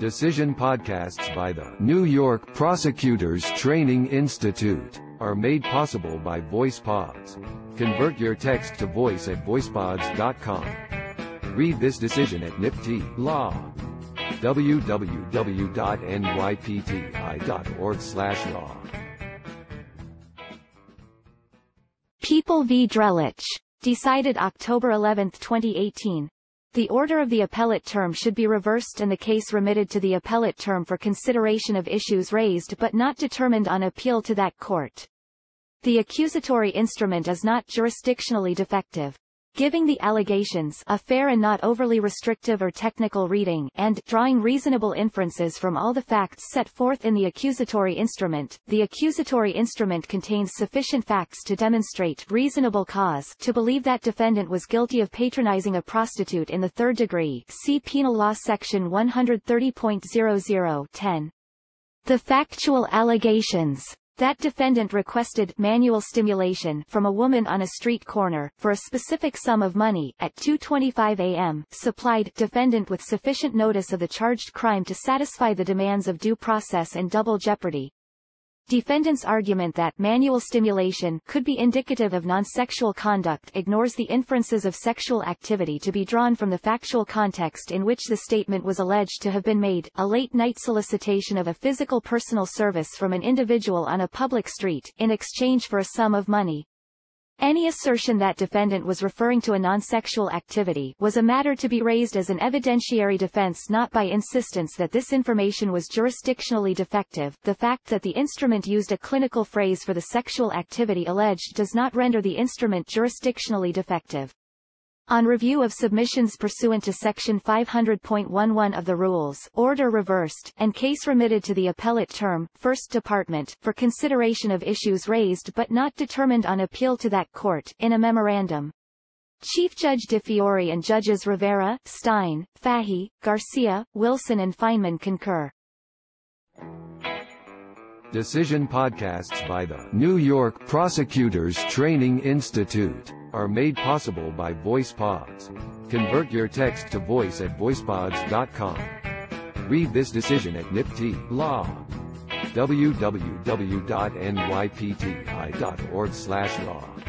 Decision podcasts by the New York Prosecutors Training Institute are made possible by VoicePods. Convert your text to voice at voicepods.com. Read this decision at NIPTI Law. www.nypti.org/law. People v. Drellich, decided October 11, 2018. The order of the appellate term should be reversed and the case remitted to the appellate term for consideration of issues raised but not determined on appeal to that court. The accusatory instrument is not jurisdictionally defective, giving the allegations a fair and not overly restrictive or technical reading and drawing reasonable inferences from all the facts set forth in the accusatory instrument. The accusatory instrument contains sufficient facts to demonstrate reasonable cause to believe that defendant was guilty of patronizing a prostitute in the third degree. See Penal Law Section 130.0010. The factual allegations that defendant requested manual stimulation from a woman on a street corner, for a specific sum of money, at 2:25 a.m., supplied defendant with sufficient notice of the charged crime to satisfy the demands of due process and double jeopardy. Defendant's argument that manual stimulation could be indicative of non-sexual conduct ignores the inferences of sexual activity to be drawn from the factual context in which the statement was alleged to have been made: a late-night solicitation of a physical personal service from an individual on a public street, in exchange for a sum of money. Any assertion that defendant was referring to a non-sexual activity was a matter to be raised as an evidentiary defense, not by insistence that this information was jurisdictionally defective. The fact that the instrument used a clinical phrase for the sexual activity alleged does not render the instrument jurisdictionally defective. On review of submissions pursuant to Section 500.11 of the Rules, order reversed, and case remitted to the appellate term, First Department, for consideration of issues raised but not determined on appeal to that court. In a memorandum, Chief Judge DiFiore and Judges Rivera, Stein, Fahy, Garcia, Wilson and Feynman concur. Decision podcasts by the New York Prosecutors Training Institute are made possible by VoicePods. Convert your text to voice at voicepods.com. Read this decision at NIPTI Law. www.nypti.org/law.